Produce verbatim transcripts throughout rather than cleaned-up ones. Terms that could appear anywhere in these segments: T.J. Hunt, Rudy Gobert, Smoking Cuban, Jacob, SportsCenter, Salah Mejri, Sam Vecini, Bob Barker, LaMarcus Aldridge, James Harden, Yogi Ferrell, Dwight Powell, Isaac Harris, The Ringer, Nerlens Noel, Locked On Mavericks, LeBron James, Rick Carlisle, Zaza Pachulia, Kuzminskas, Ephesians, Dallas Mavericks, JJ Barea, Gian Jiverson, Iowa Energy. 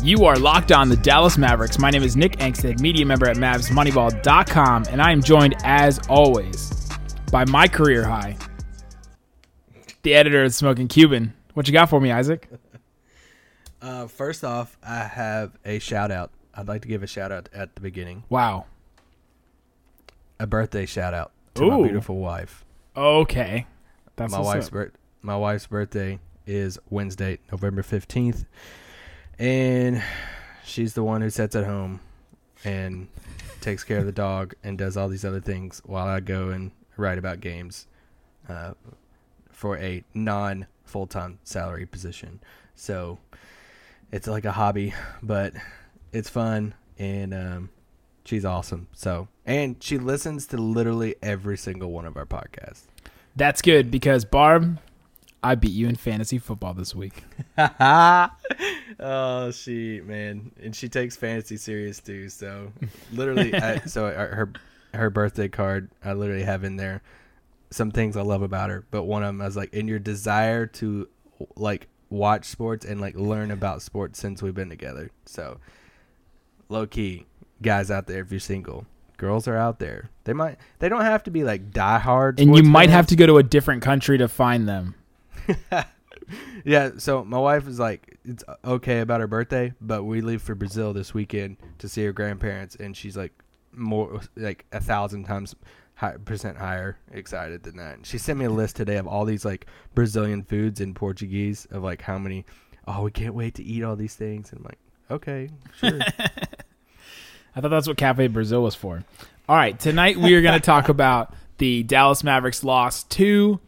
You are locked on the Dallas Mavericks. My name is Nick Engsted, media member at Mavs Moneyball dot com, and I am joined, as always, by my career high, the editor of Smoking Cuban. What you got for me, Isaac? Uh, first off, I have a shout-out. I'd like to give a shout-out at the beginning. Wow. A birthday shout-out to Ooh. my beautiful wife. Okay. That's my wife's bir- My wife's birthday is Wednesday, November fifteenth. And she's the one who sits at home and takes care of the dog and does all these other things while I go and write about games uh, for a non-full-time salary position. So it's like a hobby, but it's fun, and um, she's awesome. So, and she listens to literally every single one of our podcasts. That's good because, Barb, I beat you in fantasy football this week. Oh, she, man. And she takes fantasy serious, too. So, literally, I, so her her birthday card, I literally have in there some things I love about her. But one of them, I was like, in your desire to, like, watch sports and, like, learn about sports since we've been together. So, low-key, guys out there, if you're single, girls are out there. They might. They don't have to be, like, diehard. And you might fans. have to go to a different country to find them. Yeah, so my wife is like, it's okay about her birthday, but we leave for Brazil this weekend to see her grandparents, and she's like more like a thousand times high, percent higher excited than that. And she sent me a list today of all these like Brazilian foods in Portuguese of like how many. Oh, we can't wait to eat all these things, and I'm like, okay, sure. I thought that's what Cafe Brazil was for. All right, tonight we are going to talk about the Dallas Mavericks loss to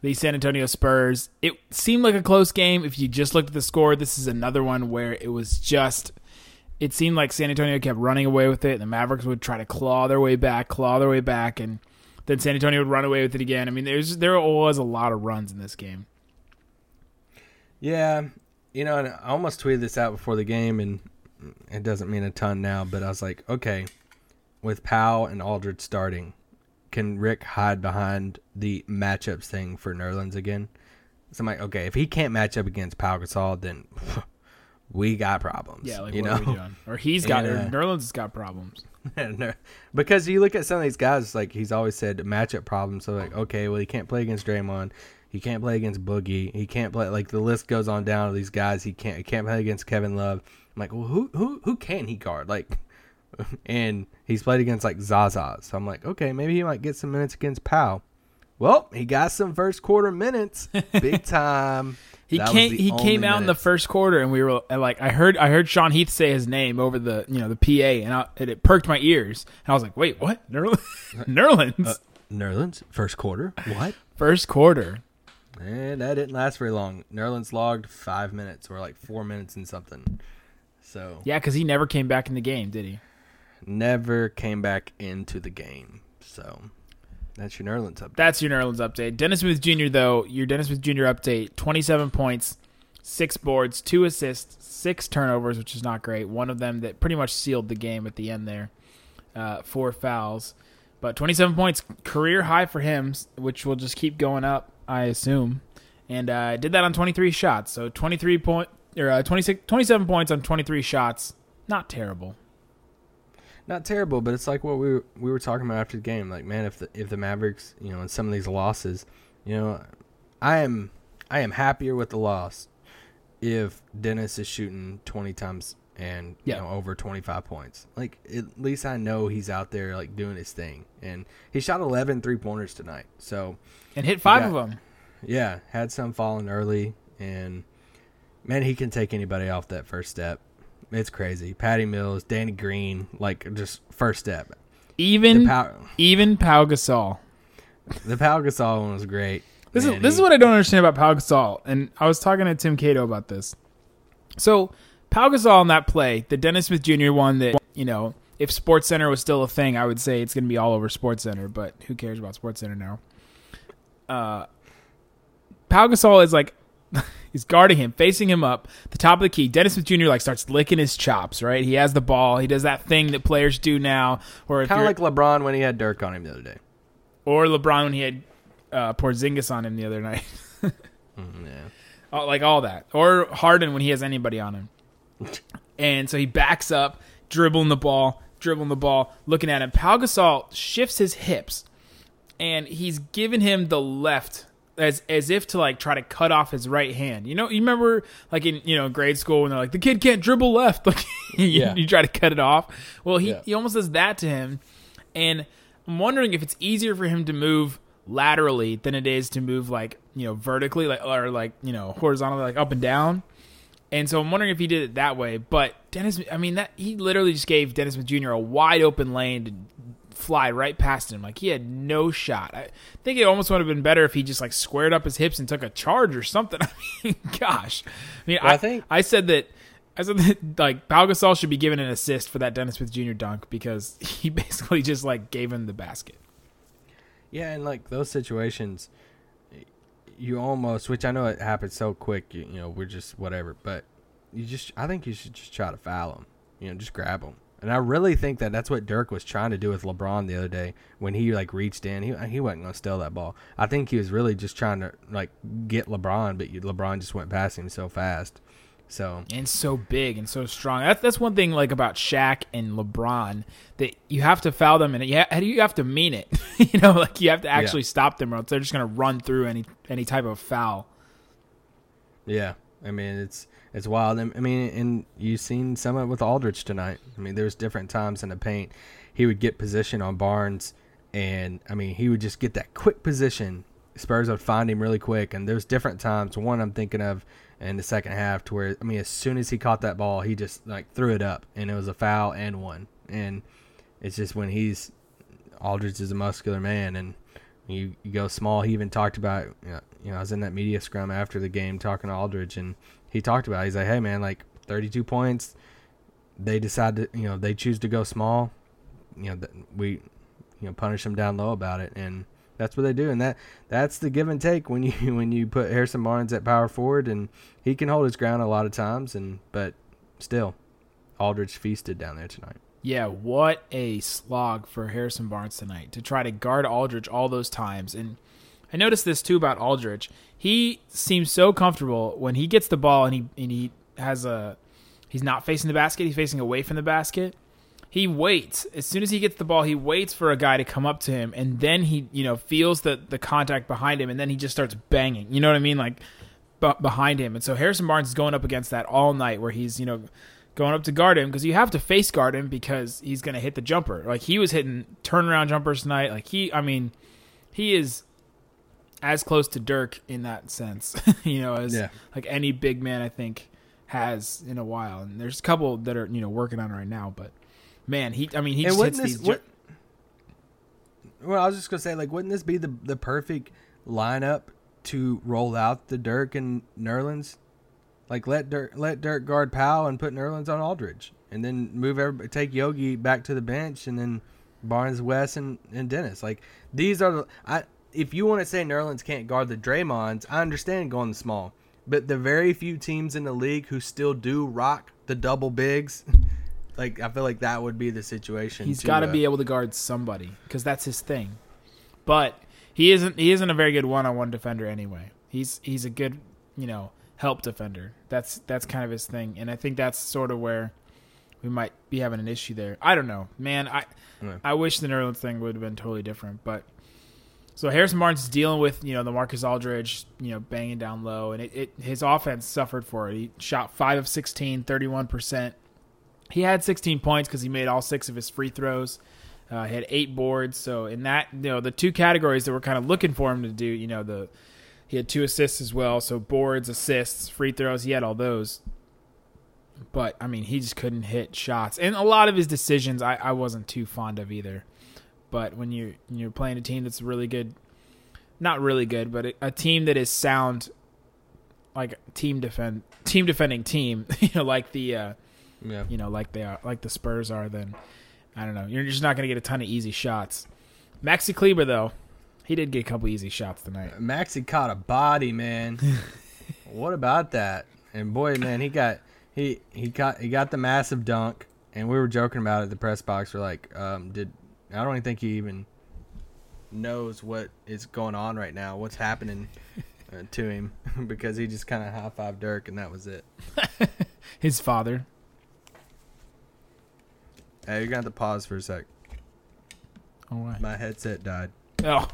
the San Antonio Spurs. It seemed like a close game. If you just looked at the score, this is another one where it was just, it seemed like San Antonio kept running away with it, and the Mavericks would try to claw their way back, claw their way back, and then San Antonio would run away with it again. I mean, there's there was a lot of runs in this game. Yeah. You know, and I almost tweeted this out before the game, and it doesn't mean a ton now, but I was like, okay, with Powell and Aldridge starting, can Rick hide behind the matchups thing for Nerlens again? So I'm like, okay, if he can't match up against Pau Gasol, then we got problems. Yeah, like you what know? Are we doing? Or he's got and, uh, Nerlens has got problems. Because you look at some of these guys, like he's always said matchup problems. So like, okay, well he can't play against Draymond, he can't play against Boogie, he can't play. Like the list goes on down of these guys. He can't he can't play against Kevin Love. I'm like, well, who who who can he guard? Like. And he's played against like Zaza. So I'm like, okay, maybe he might get some minutes against Powell. Well, he got some first quarter minutes, big time. he that came he came out minutes. in the first quarter, and we were like, I heard I heard Sean Heath say his name over the you know the P A, and, I, and it perked my ears. And I was like, wait, what? Nerlens, Nerlens, uh, Nerlens, first quarter, what? First quarter. And that didn't last very long. Nerlens logged five minutes, or like four minutes and something. So yeah, because he never came back in the game, did he? Never came back into the game. So that's your Nerlens update. That's your Nerlens update. Dennis Smith Junior, though, your Dennis Smith Junior update, twenty-seven points, six boards, two assists, six turnovers, which is not great. One of them that pretty much sealed the game at the end there, uh, four fouls. But twenty-seven points, career high for him, which will just keep going up, I assume. And uh, did that on twenty-three shots. So twenty-three point, or, uh, twenty-six, twenty-seven points on twenty-three shots, not terrible. Not terrible, but it's like what we were, we were talking about after the game. Like, man, if the if the Mavericks, you know, in some of these losses, you know, I am I am happier with the loss if Dennis is shooting twenty times and yeah. you know over twenty-five points. Like, at least I know he's out there like doing his thing, and he shot eleven three pointers tonight. So and hit five got, of them. Yeah, had some falling early, and man, he can take anybody off that first step. It's crazy. Patty Mills, Danny Green, like just first step. Even Pau, even Pau Gasol. The Pau Gasol one was great. This man, is this he, is what I don't understand about Pau Gasol. And I was talking to Tim Cato about this. So Pau Gasol on that play, the Dennis Smith Junior one that, you know, if SportsCenter was still a thing, I would say it's going to be all over SportsCenter, but who cares about SportsCenter now? Uh, Pau Gasol is like, he's guarding him, facing him up, the top of the key. Dennis Smith Junior like starts licking his chops, right? He has the ball. He does that thing that players do now. Kind of like LeBron when he had Dirk on him the other day. Or LeBron when he had uh, Porzingis on him the other night. mm, yeah. All, like all that. Or Harden when he has anybody on him. And so he backs up, dribbling the ball, dribbling the ball, looking at him. Pau Gasol shifts his hips, and he's giving him the left as as if to like try to cut off his right hand. You know, you remember like in you know grade school when they're like the kid can't dribble left, like you, yeah. you try to cut it off. Well, he yeah. he almost does that to him, and I'm wondering if it's easier for him to move laterally than it is to move like you know vertically, like or like you know horizontally, like up and down. And so I'm wondering if he did it that way. But Dennis, I mean, that he literally just gave Dennis Smith Junior a wide open lane to fly right past him. Like, he had no shot. I think it almost would have been better if he just, like, squared up his hips and took a charge or something. I mean, gosh. I mean, well, I, I think I said that, I said that, like, Pau Gasol should be given an assist for that Dennis Smith Junior dunk because he basically just, like, gave him the basket. Yeah, and, like, those situations, you almost, which I know it happened so quick, you, you know, we're just whatever, but you just, I think you should just try to foul him, you know, just grab him. And I really think that that's what Dirk was trying to do with LeBron the other day when he, like, reached in. He he wasn't going to steal that ball. I think he was really just trying to, like, get LeBron, but LeBron just went past him so fast. So and so big and so strong. That's, that's one thing, like, about Shaq and LeBron, that you have to foul them and you have, you have to mean it. You know, like, you have to actually yeah. stop them or else they're just going to run through any any type of foul. Yeah. I mean, it's it's wild. I mean, and you've seen some of it with Aldridge tonight. I mean, there's different times in the paint. He would get position on Barnes, and, I mean, he would just get that quick position. Spurs would find him really quick, and there's different times. One I'm thinking of in the second half to where, I mean, as soon as he caught that ball, he just, like, threw it up, and it was a foul and one. And it's just when he's – Aldridge is a muscular man, and you, you go small. He even talked about you know, – you know, I was in that media scrum after the game talking to Aldridge, and he talked about it. He's like, hey, man, like, thirty-two points. They decide to – you know, they choose to go small. You know, we, you know, punish them down low about it, and – that's what they do, and that that's the give and take when you when you put Harrison Barnes at power forward, and he can hold his ground a lot of times, and but still, Aldridge feasted down there tonight. Yeah, what a slog for Harrison Barnes tonight to try to guard Aldridge all those times. And I noticed this too about Aldridge. He seems so comfortable when he gets the ball and he and he has a he's not facing the basket, he's facing away from the basket. He waits. As soon as he gets the ball, he waits for a guy to come up to him, and then he, you know, feels the, the contact behind him, and then he just starts banging. You know what I mean? Like, b- behind him. And so Harrison Barnes is going up against that all night where he's, you know, going up to guard him because you have to face guard him because he's going to hit the jumper. Like, he was hitting turnaround jumpers tonight. Like, he, I mean, he is as close to Dirk in that sense, you know, as yeah. like any big man I think has in a while. And there's a couple that are, you know, working on it right now, but. Man, he. I mean, he and just hits this, these. Ju- what, well, I was just gonna say, like, wouldn't this be the the perfect lineup to roll out the Dirk and Nerlens? Like, let Dirk let Dirk guard Powell and put Nerlens on Aldridge, and then move everybody, take Yogi back to the bench, and then Barnes, West, and, and Dennis. Like, these are the. I if you want to say Nerlens can't guard the Draymonds, I understand going small, but the very few teams in the league who still do rock the double bigs. Like, I feel like that would be the situation. He's got to uh, be able to guard somebody because that's his thing. But he isn't. He isn't a very good one-on-one defender anyway. He's he's a good, you know, help defender. That's that's kind of his thing, and I think that's sort of where we might be having an issue there. I don't know, man. I yeah. I wish the Nerlens thing would have been totally different. But so Harrison Barnes is dealing with you know the LaMarcus Aldridge, you know, banging down low, and it, it his offense suffered for it. He shot five of sixteen, thirty-one percent. He had sixteen points because he made all six of his free throws. Uh, he had eight boards. So in that, you know, the two categories that we're kind of looking for him to do, you know, the he had two assists as well. So boards, assists, free throws, he had all those. But, I mean, he just couldn't hit shots. And a lot of his decisions I, I wasn't too fond of either. But when you're, you're playing a team that's really good, not really good, but a team that is sound like team defend team defending team, you know, like the uh, yeah. you know, like they are, like the Spurs are, then I don't know. You're just not going to get a ton of easy shots. Maxi Kleber, though, he did get a couple easy shots tonight. Uh, Maxi caught a body, man. What about that? And boy, man, he got he he got he got the massive dunk. And we were joking about it at the press box. We're like, um, did I don't even think he even knows what is going on right now, what's happening uh, to him, because he just kind of high-fived Dirk, and that was it. His father. Hey, you're going to have to pause for a sec. All right. My headset died. Oh.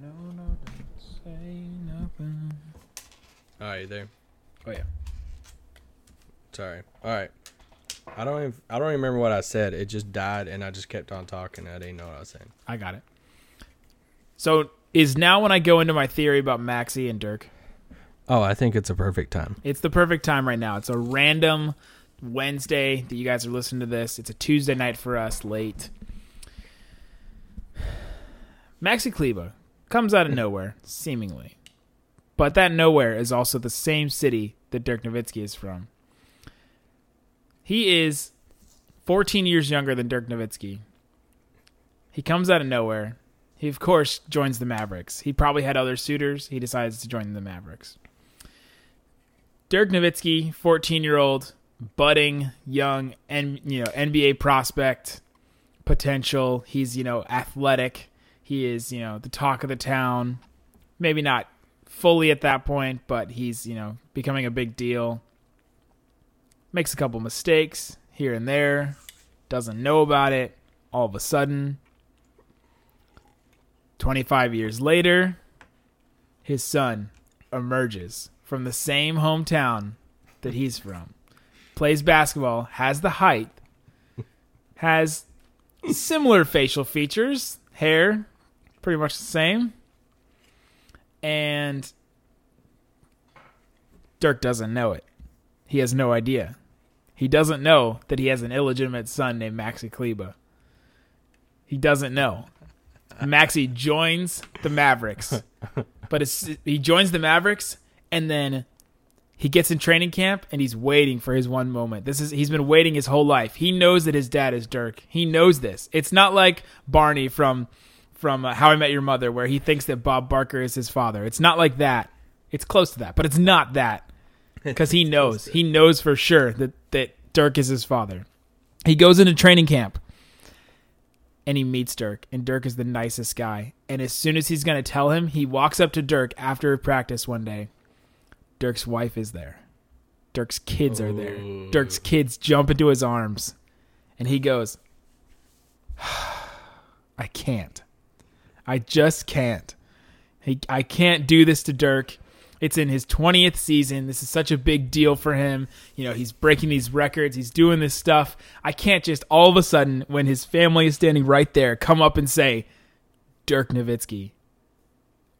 No, no, don't say nothing. All right, you there? Oh yeah. Sorry. All right. I don't even. I don't even remember what I said. It just died, and I just kept on talking. I didn't know what I was saying. I got it. So is now when I go into my theory about Maxi and Dirk? Oh, I think it's a perfect time. It's the perfect time right now. It's a random Wednesday that you guys are listening to this. It's a Tuesday night for us, late. Maxi Kleber comes out of nowhere, seemingly. But that nowhere is also the same city that Dirk Nowitzki is from. He is fourteen years younger than Dirk Nowitzki. He comes out of nowhere. He, of course, joins the Mavericks. He probably had other suitors. He decides to join the Mavericks. Dirk Nowitzki, fourteen-year-old, budding, young, and you know, N B A prospect, potential. He's, you know, athletic. He is, you know, the talk of the town. Maybe not fully at that point, but he's, you know, becoming a big deal. Makes a couple mistakes here and there. Doesn't know about it. All of a sudden, twenty-five years later, his son emerges from the same hometown that he's from. Plays basketball, has the height, has similar facial features, hair, pretty much the same. And Dirk doesn't know it. He has no idea. He doesn't know that he has an illegitimate son named Maxi Kleber. He doesn't know. Maxi joins the Mavericks. But it's, he joins the Mavericks, and then he gets in training camp, and he's waiting for his one moment. This is He's been waiting his whole life. He knows that his dad is Dirk. He knows this. It's not like Barney from... from uh, How I Met Your Mother, where he thinks that Bob Barker is his father. It's not like that. It's close to that, but it's not that, because he knows. He knows for sure that, that Dirk is his father. He goes into training camp, and he meets Dirk, and Dirk is the nicest guy. And as soon as he's going to tell him, he walks up to Dirk after practice one day. Dirk's wife is there. Dirk's kids are there. Ooh. Dirk's kids jump into his arms, and he goes, I can't. I just can't. He, I can't do this to Dirk. It's in his twentieth season. This is such a big deal for him. You know, he's breaking these records. He's doing this stuff. I can't just all of a sudden, when his family is standing right there, come up and say, Dirk Nowitzki,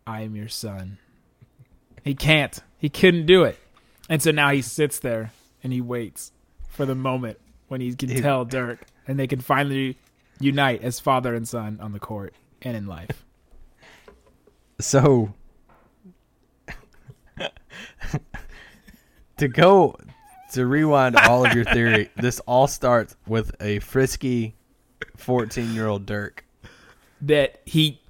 I am your son. He can't. He couldn't do it. And so now he sits there and he waits for the moment when he can tell Dirk and they can finally unite as father and son on the court. And in life. So to go to rewind all of your theory, this all starts with a frisky fourteen-year-old Dirk. That he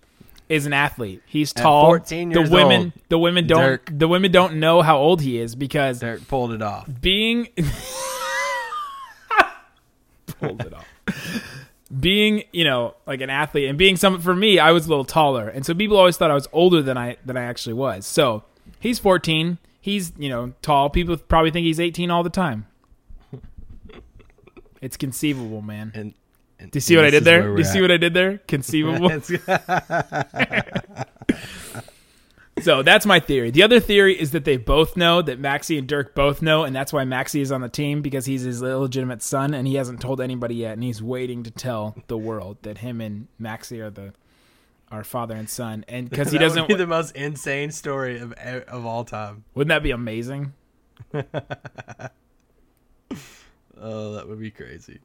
is an athlete. He's tall. At fourteen years the women old, the women don't Dirk, the women don't know how old he is because Dirk pulled it off. Being pulled it off. Being, you know, like an athlete and being some, for me, I was a little taller. And so people always thought I was older than I than I actually was. So he's fourteen. He's, you know, tall. People probably think he's eighteen all the time. It's conceivable, man. And, and do you see what I did there? Do you at. see what I did there? Conceivable. So that's my theory. The other theory is that they both know, that Maxi and Dirk both know, and that's why Maxi is on the team, because he's his illegitimate son and he hasn't told anybody yet, and he's waiting to tell the world that him and Maxi are the are father and son, and because he doesn't. That would be the most insane story of of all time. Wouldn't that be amazing? Oh, that would be crazy.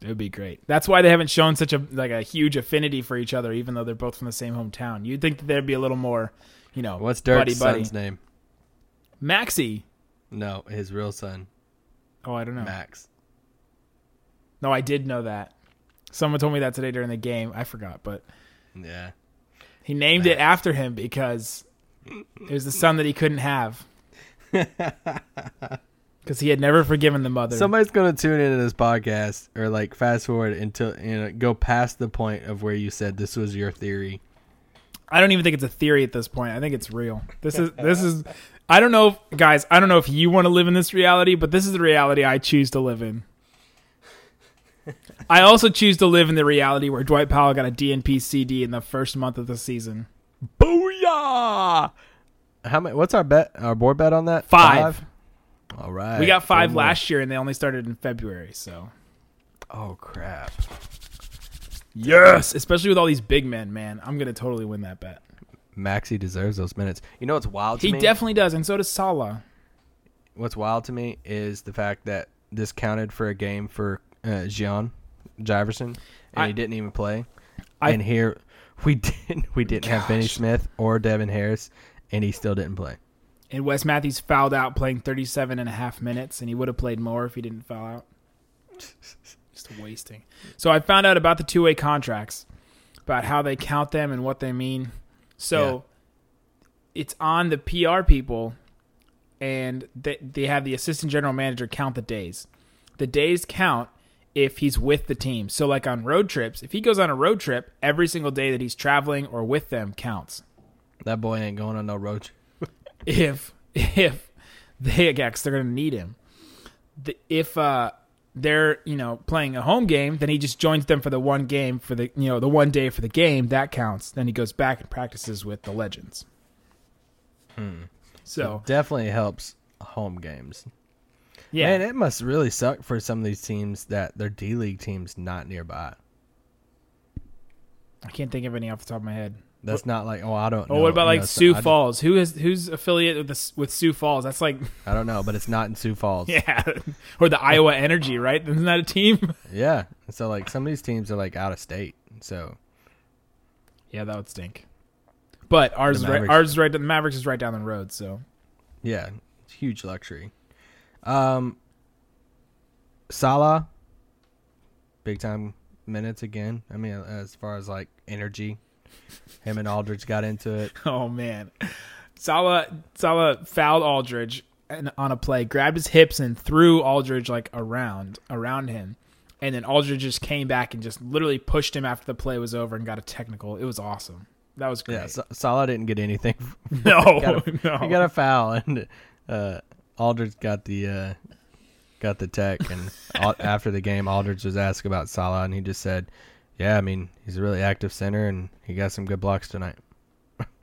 It would be great. That's why they haven't shown such a like a huge affinity for each other, even though they're both from the same hometown. You'd think that there'd be a little more, you know. What's Dirk's buddy, son's buddy. name? Maxi. No, his real son. Oh, I don't know. Max. No, I did know that. Someone told me that today during the game. I forgot, but yeah, he named Max. It after him because it was the son that he couldn't have. Because he had never forgiven the mother. Somebody's gonna tune into this podcast or like fast forward until you know go past the point of where you said this was your theory. I don't even think it's a theory at this point. I think it's real. This is this is. I don't know, if, guys. I don't know if you want to live in this reality, but this is the reality I choose to live in. I also choose to live in the reality where Dwight Powell got a D N P C D in the first month of the season. Booyah! How many? What's our bet? Our board bet on that? Five. Five? All right. We got five Ooh. last year, and they only started in February, so. Oh, crap. Yes! Especially with all these big men, man. I'm going to totally win that bet. Maxi deserves those minutes. You know what's wild to he me? He definitely does, and so does Salah. What's wild to me is the fact that this counted for a game for uh, Gian Jiverson, and I, he didn't even play. I, and here we didn't, we didn't gosh. have Benny Smith or Devin Harris, and he still didn't play. And Wes Matthews fouled out playing thirty-seven and a half minutes, and he would have played more if he didn't foul out. Just wasting. So I found out about the two-way contracts, about how they count them and what they mean. So yeah. It's on the P R people, and they, they have the assistant general manager count the days. The days count if he's with the team. So like on road trips, if he goes on a road trip, every single day that he's traveling or with them counts. That boy ain't going on no road trip. If if they cause they're gonna need him. The, if uh, they're you know playing a home game, then he just joins them for the one game for the you know the one day for the game that counts. Then he goes back and practices with the legends. Hmm. So it definitely helps home games. Yeah, man, it must really suck for some of these teams that their D League team's not nearby. I can't think of any off the top of my head. That's not like, oh, I don't know. Oh, what about like no, Sioux not, Falls? Who is who's affiliated with, the, with Sioux Falls? That's like... I don't know, but it's not in Sioux Falls. Yeah. Or the Iowa Energy, right? Isn't that a team? Yeah. So like some of these teams are like out of state. So yeah, that would stink. But ours is right, ours is right. The Mavericks is right down the road, so. Yeah. It's huge luxury. Um, Salah, big time minutes again. I mean, as far as like energy. Him and Aldridge got into it. Oh, man. Salah, Salah fouled Aldridge on a play, grabbed his hips, and threw Aldridge like around around him. And then Aldridge just came back and just literally pushed him after the play was over and got a technical. It was awesome. That was great. Yeah, so- Salah didn't get anything. No, he got a, no. He got a foul, and uh, Aldridge got the uh, got the tech. And after the game, Aldridge was asked about Salah, and he just said, yeah, I mean, he's a really active center, and he got some good blocks tonight.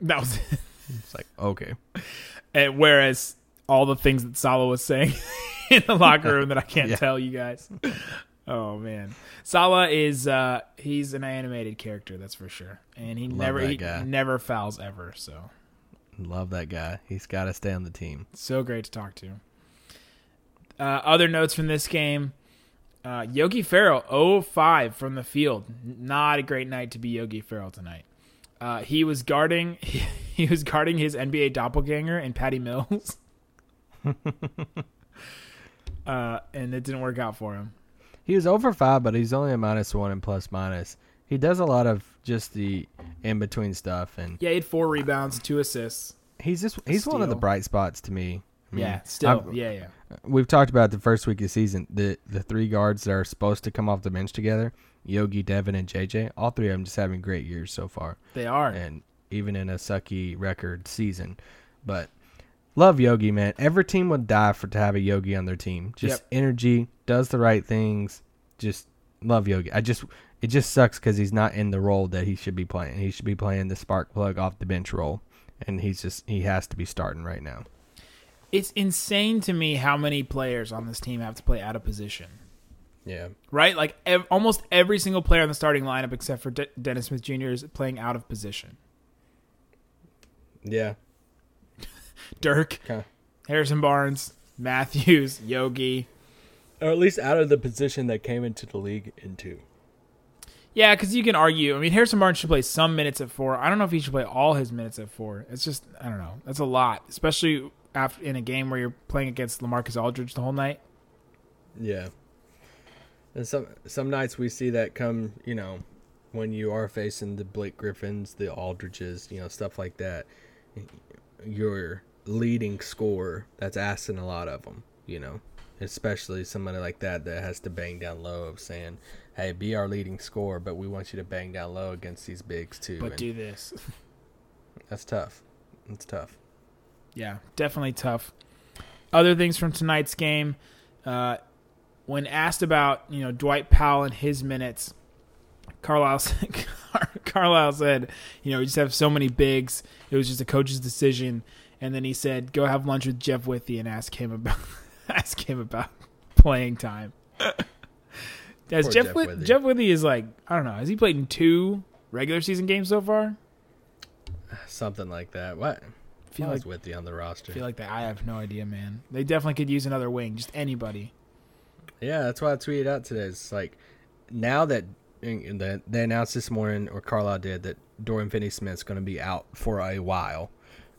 That was it. It's like, okay. And whereas all the things that Salah was saying in the locker room that I can't yeah. tell you guys. Oh, man. Salah is uh, he's an animated character, that's for sure. And he Love never he never fouls ever. So Love that guy. He's got to stay on the team. So great to talk to. Uh, other notes from this game. Uh, Yogi Ferrell, oh for five from the field. Not a great night to be Yogi Ferrell tonight. Uh, he was guarding he, he was guarding his N B A doppelganger and Patty Mills. uh, and it didn't work out for him. He was oh for five, but he's only a minus one and plus minus. He does a lot of just the in-between stuff. And yeah, he had four rebounds, two assists. He's just he's steal. One of the bright spots to me. I mean, yeah, still, I've, yeah, yeah. We've talked about the first week of the season, the the three guards that are supposed to come off the bench together, Yogi, Devin, and J J, all three of them just having great years so far. They are. And even in a sucky record season. But love Yogi, man. Every team would die for to have a Yogi on their team. Just yep. energy, does the right things. Just love Yogi. I just It just sucks because he's not in the role that he should be playing. He should be playing the spark plug off the bench role, and he's just he has to be starting right now. It's insane to me how many players on this team have to play out of position. Yeah. Right? Like ev- almost every single player in the starting lineup except for De- Dennis Smith Junior is playing out of position. Yeah. Dirk, okay. Harrison Barnes, Matthews, Yogi. Or at least out of the position that came into the league into. Yeah, because you can argue. I mean, Harrison Barnes should play some minutes at four. I don't know if he should play all his minutes at four. It's just, I don't know. That's a lot, especially after in a game where you're playing against LaMarcus Aldridge the whole night. Yeah. And some some nights we see that come, you know, when you are facing the Blake Griffins, the Aldridges, you know, stuff like that. Your leading scorer, that's asking a lot of them, you know. Especially somebody like that that has to bang down low of saying, hey, be our leading scorer, but we want you to bang down low against these bigs too. But and do this. That's tough. It's tough. Yeah, definitely tough. Other things from tonight's game, uh, when asked about, you know, Dwight Powell and his minutes, Carlisle said, Carlisle said, you know, we just have so many bigs. It was just a coach's decision. And then he said, go have lunch with Jeff Withey and ask him about ask him about playing time. Jeff, Jeff, Withey. Jeff Withey is like, I don't know, has he played in two regular season games so far? Something like that. What? I feel I was like Withey on the roster. I feel like that. I have no idea, man. They definitely could use another wing, just anybody. Yeah, that's why I tweeted out today. It's like, now that they announced this morning, or Carlisle did, that Dorian Finney-Smith's going to be out for a while.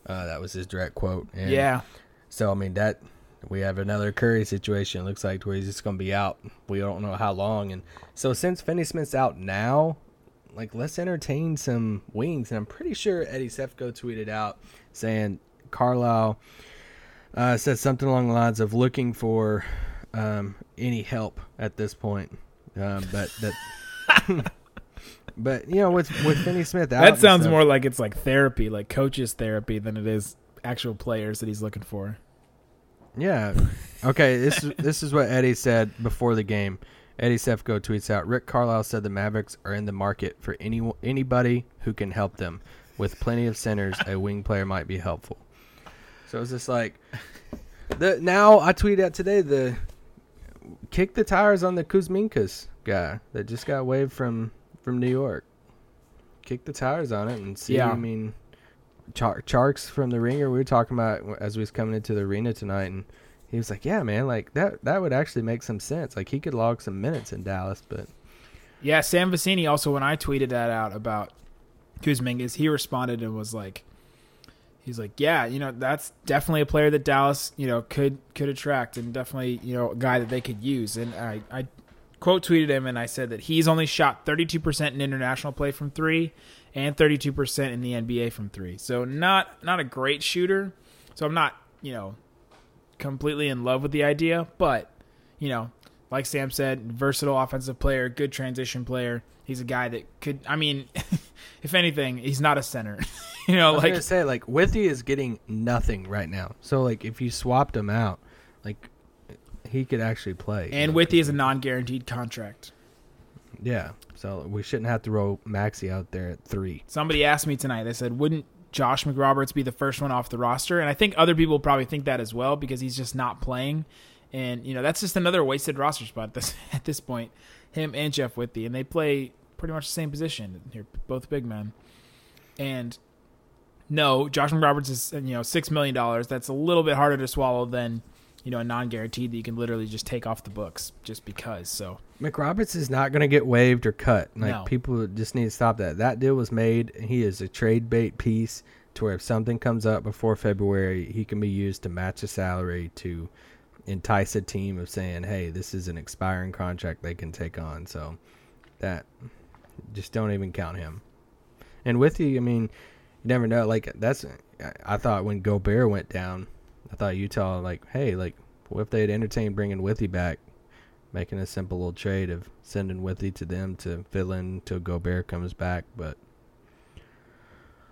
Uh, that was his direct quote. And yeah. So, I mean, that... we have another Curry situation, it looks like, where he's just going to be out. We don't know how long. And so since Finney Smith's out now, like, let's entertain some wings. And I'm pretty sure Eddie Sefko tweeted out saying Carlisle uh, said something along the lines of looking for um, any help at this point. Um, but, that, but you know, with, with Finney Smith out. That sounds stuff, more like it's like therapy, like coaches therapy, than it is actual players that he's looking for. Yeah. Okay, this, this is what Eddie said before the game. Eddie Sefko tweets out, Rick Carlisle said the Mavericks are in the market for any anybody who can help them. With plenty of centers, a wing player might be helpful. So it's just like, the now I tweeted out today, the kick the tires on the Kuzminskas guy that just got waived from, from New York. Kick the tires on it and see, yeah. I mean... Char- Charks from the Ringer, we were talking about as we was coming into the arena tonight, and he was like, yeah, man, like that that would actually make some sense. Like, he could log some minutes in Dallas. But yeah, Sam Vecini also, when I tweeted that out about Kuzminskas, he responded and was like, he's like, yeah, you know, that's definitely a player that Dallas, you know, could could attract, and definitely, you know, a guy that they could use. And I, I quote tweeted him and I said that he's only shot thirty-two percent in international play from three and thirty-two percent in the N B A from three. So not not a great shooter. So I'm not, you know, completely in love with the idea. But, you know, like Sam said, versatile offensive player, good transition player. He's a guy that could, I mean, if anything, he's not a center. You know, I was like, gonna say, like, Withey is getting nothing right now. So, like, if you swapped him out, like, he could actually play. And you know, Withey is a non-guaranteed contract. Yeah, so we shouldn't have to roll Maxi out there at three. Somebody asked me tonight, they said, wouldn't Josh McRoberts be the first one off the roster? And I think other people probably think that as well, because he's just not playing. And, you know, that's just another wasted roster spot at this, at this point, him and Jeff Withey. And they play pretty much the same position. They're both big men. And, no, Josh McRoberts is, you know, six million dollars. That's a little bit harder to swallow than... you know, a non-guaranteed that you can literally just take off the books just because. So McRoberts is not going to get waived or cut. Like, no. People just need to stop that. That deal was made. He is a trade bait piece to where if something comes up before February, he can be used to match a salary to entice a team of saying, hey, this is an expiring contract they can take on. So that, just don't even count him. And with you, I mean, you never know. Like, that's, I thought when Gobert went down, I thought Utah, like, hey, like, what if they had entertained bringing Withey back, making a simple little trade of sending Withey to them to fill in until Gobert comes back. But,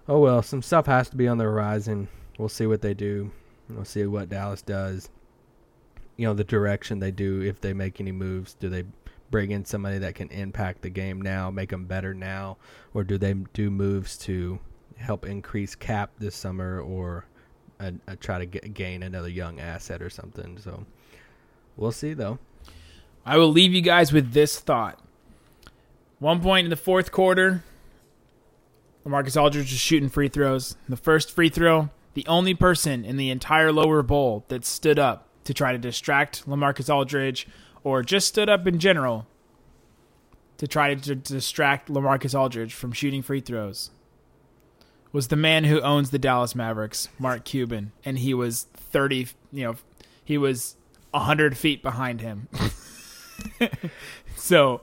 oh, well, some stuff has to be on the horizon. We'll see what they do. We'll see what Dallas does. You know, the direction they do, if they make any moves. Do they bring in somebody that can impact the game now, make them better now? Or do they do moves to help increase cap this summer, or – I, I try to get, gain another young asset or something. So we'll see, though. I will leave you guys with this thought. One point in the fourth quarter, LaMarcus Aldridge was shooting free throws. The first free throw, the only person in the entire lower bowl that stood up to try to distract LaMarcus Aldridge, or just stood up in general to try to distract LaMarcus Aldridge from shooting free throws, was the man who owns the Dallas Mavericks, Mark Cuban, and he was thirty, you know, he was one hundred feet behind him. So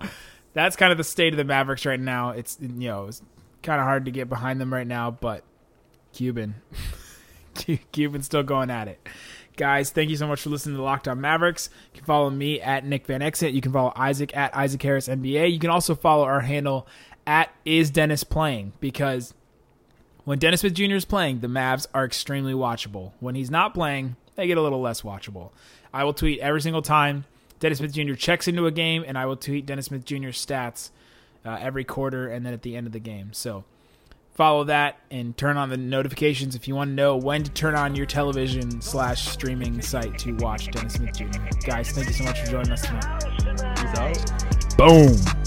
that's kind of the state of the Mavericks right now. It's, you know, it's kind of hard to get behind them right now, but Cuban, Cuban's still going at it. Guys, thank you so much for listening to Locked On Mavericks. You can follow me at Nick Van Exel. You can follow Isaac at Isaac Harris N B A. You can also follow our handle at Is Dennis Playing, because when Dennis Smith Junior is playing, the Mavs are extremely watchable. When he's not playing, they get a little less watchable. I will tweet every single time Dennis Smith Junior checks into a game, and I will tweet Dennis Smith Junior's stats uh, every quarter and then at the end of the game. So follow that and turn on the notifications if you want to know when to turn on your television slash streaming site to watch Dennis Smith Junior Guys, thank you so much for joining us tonight. Peace out. Boom.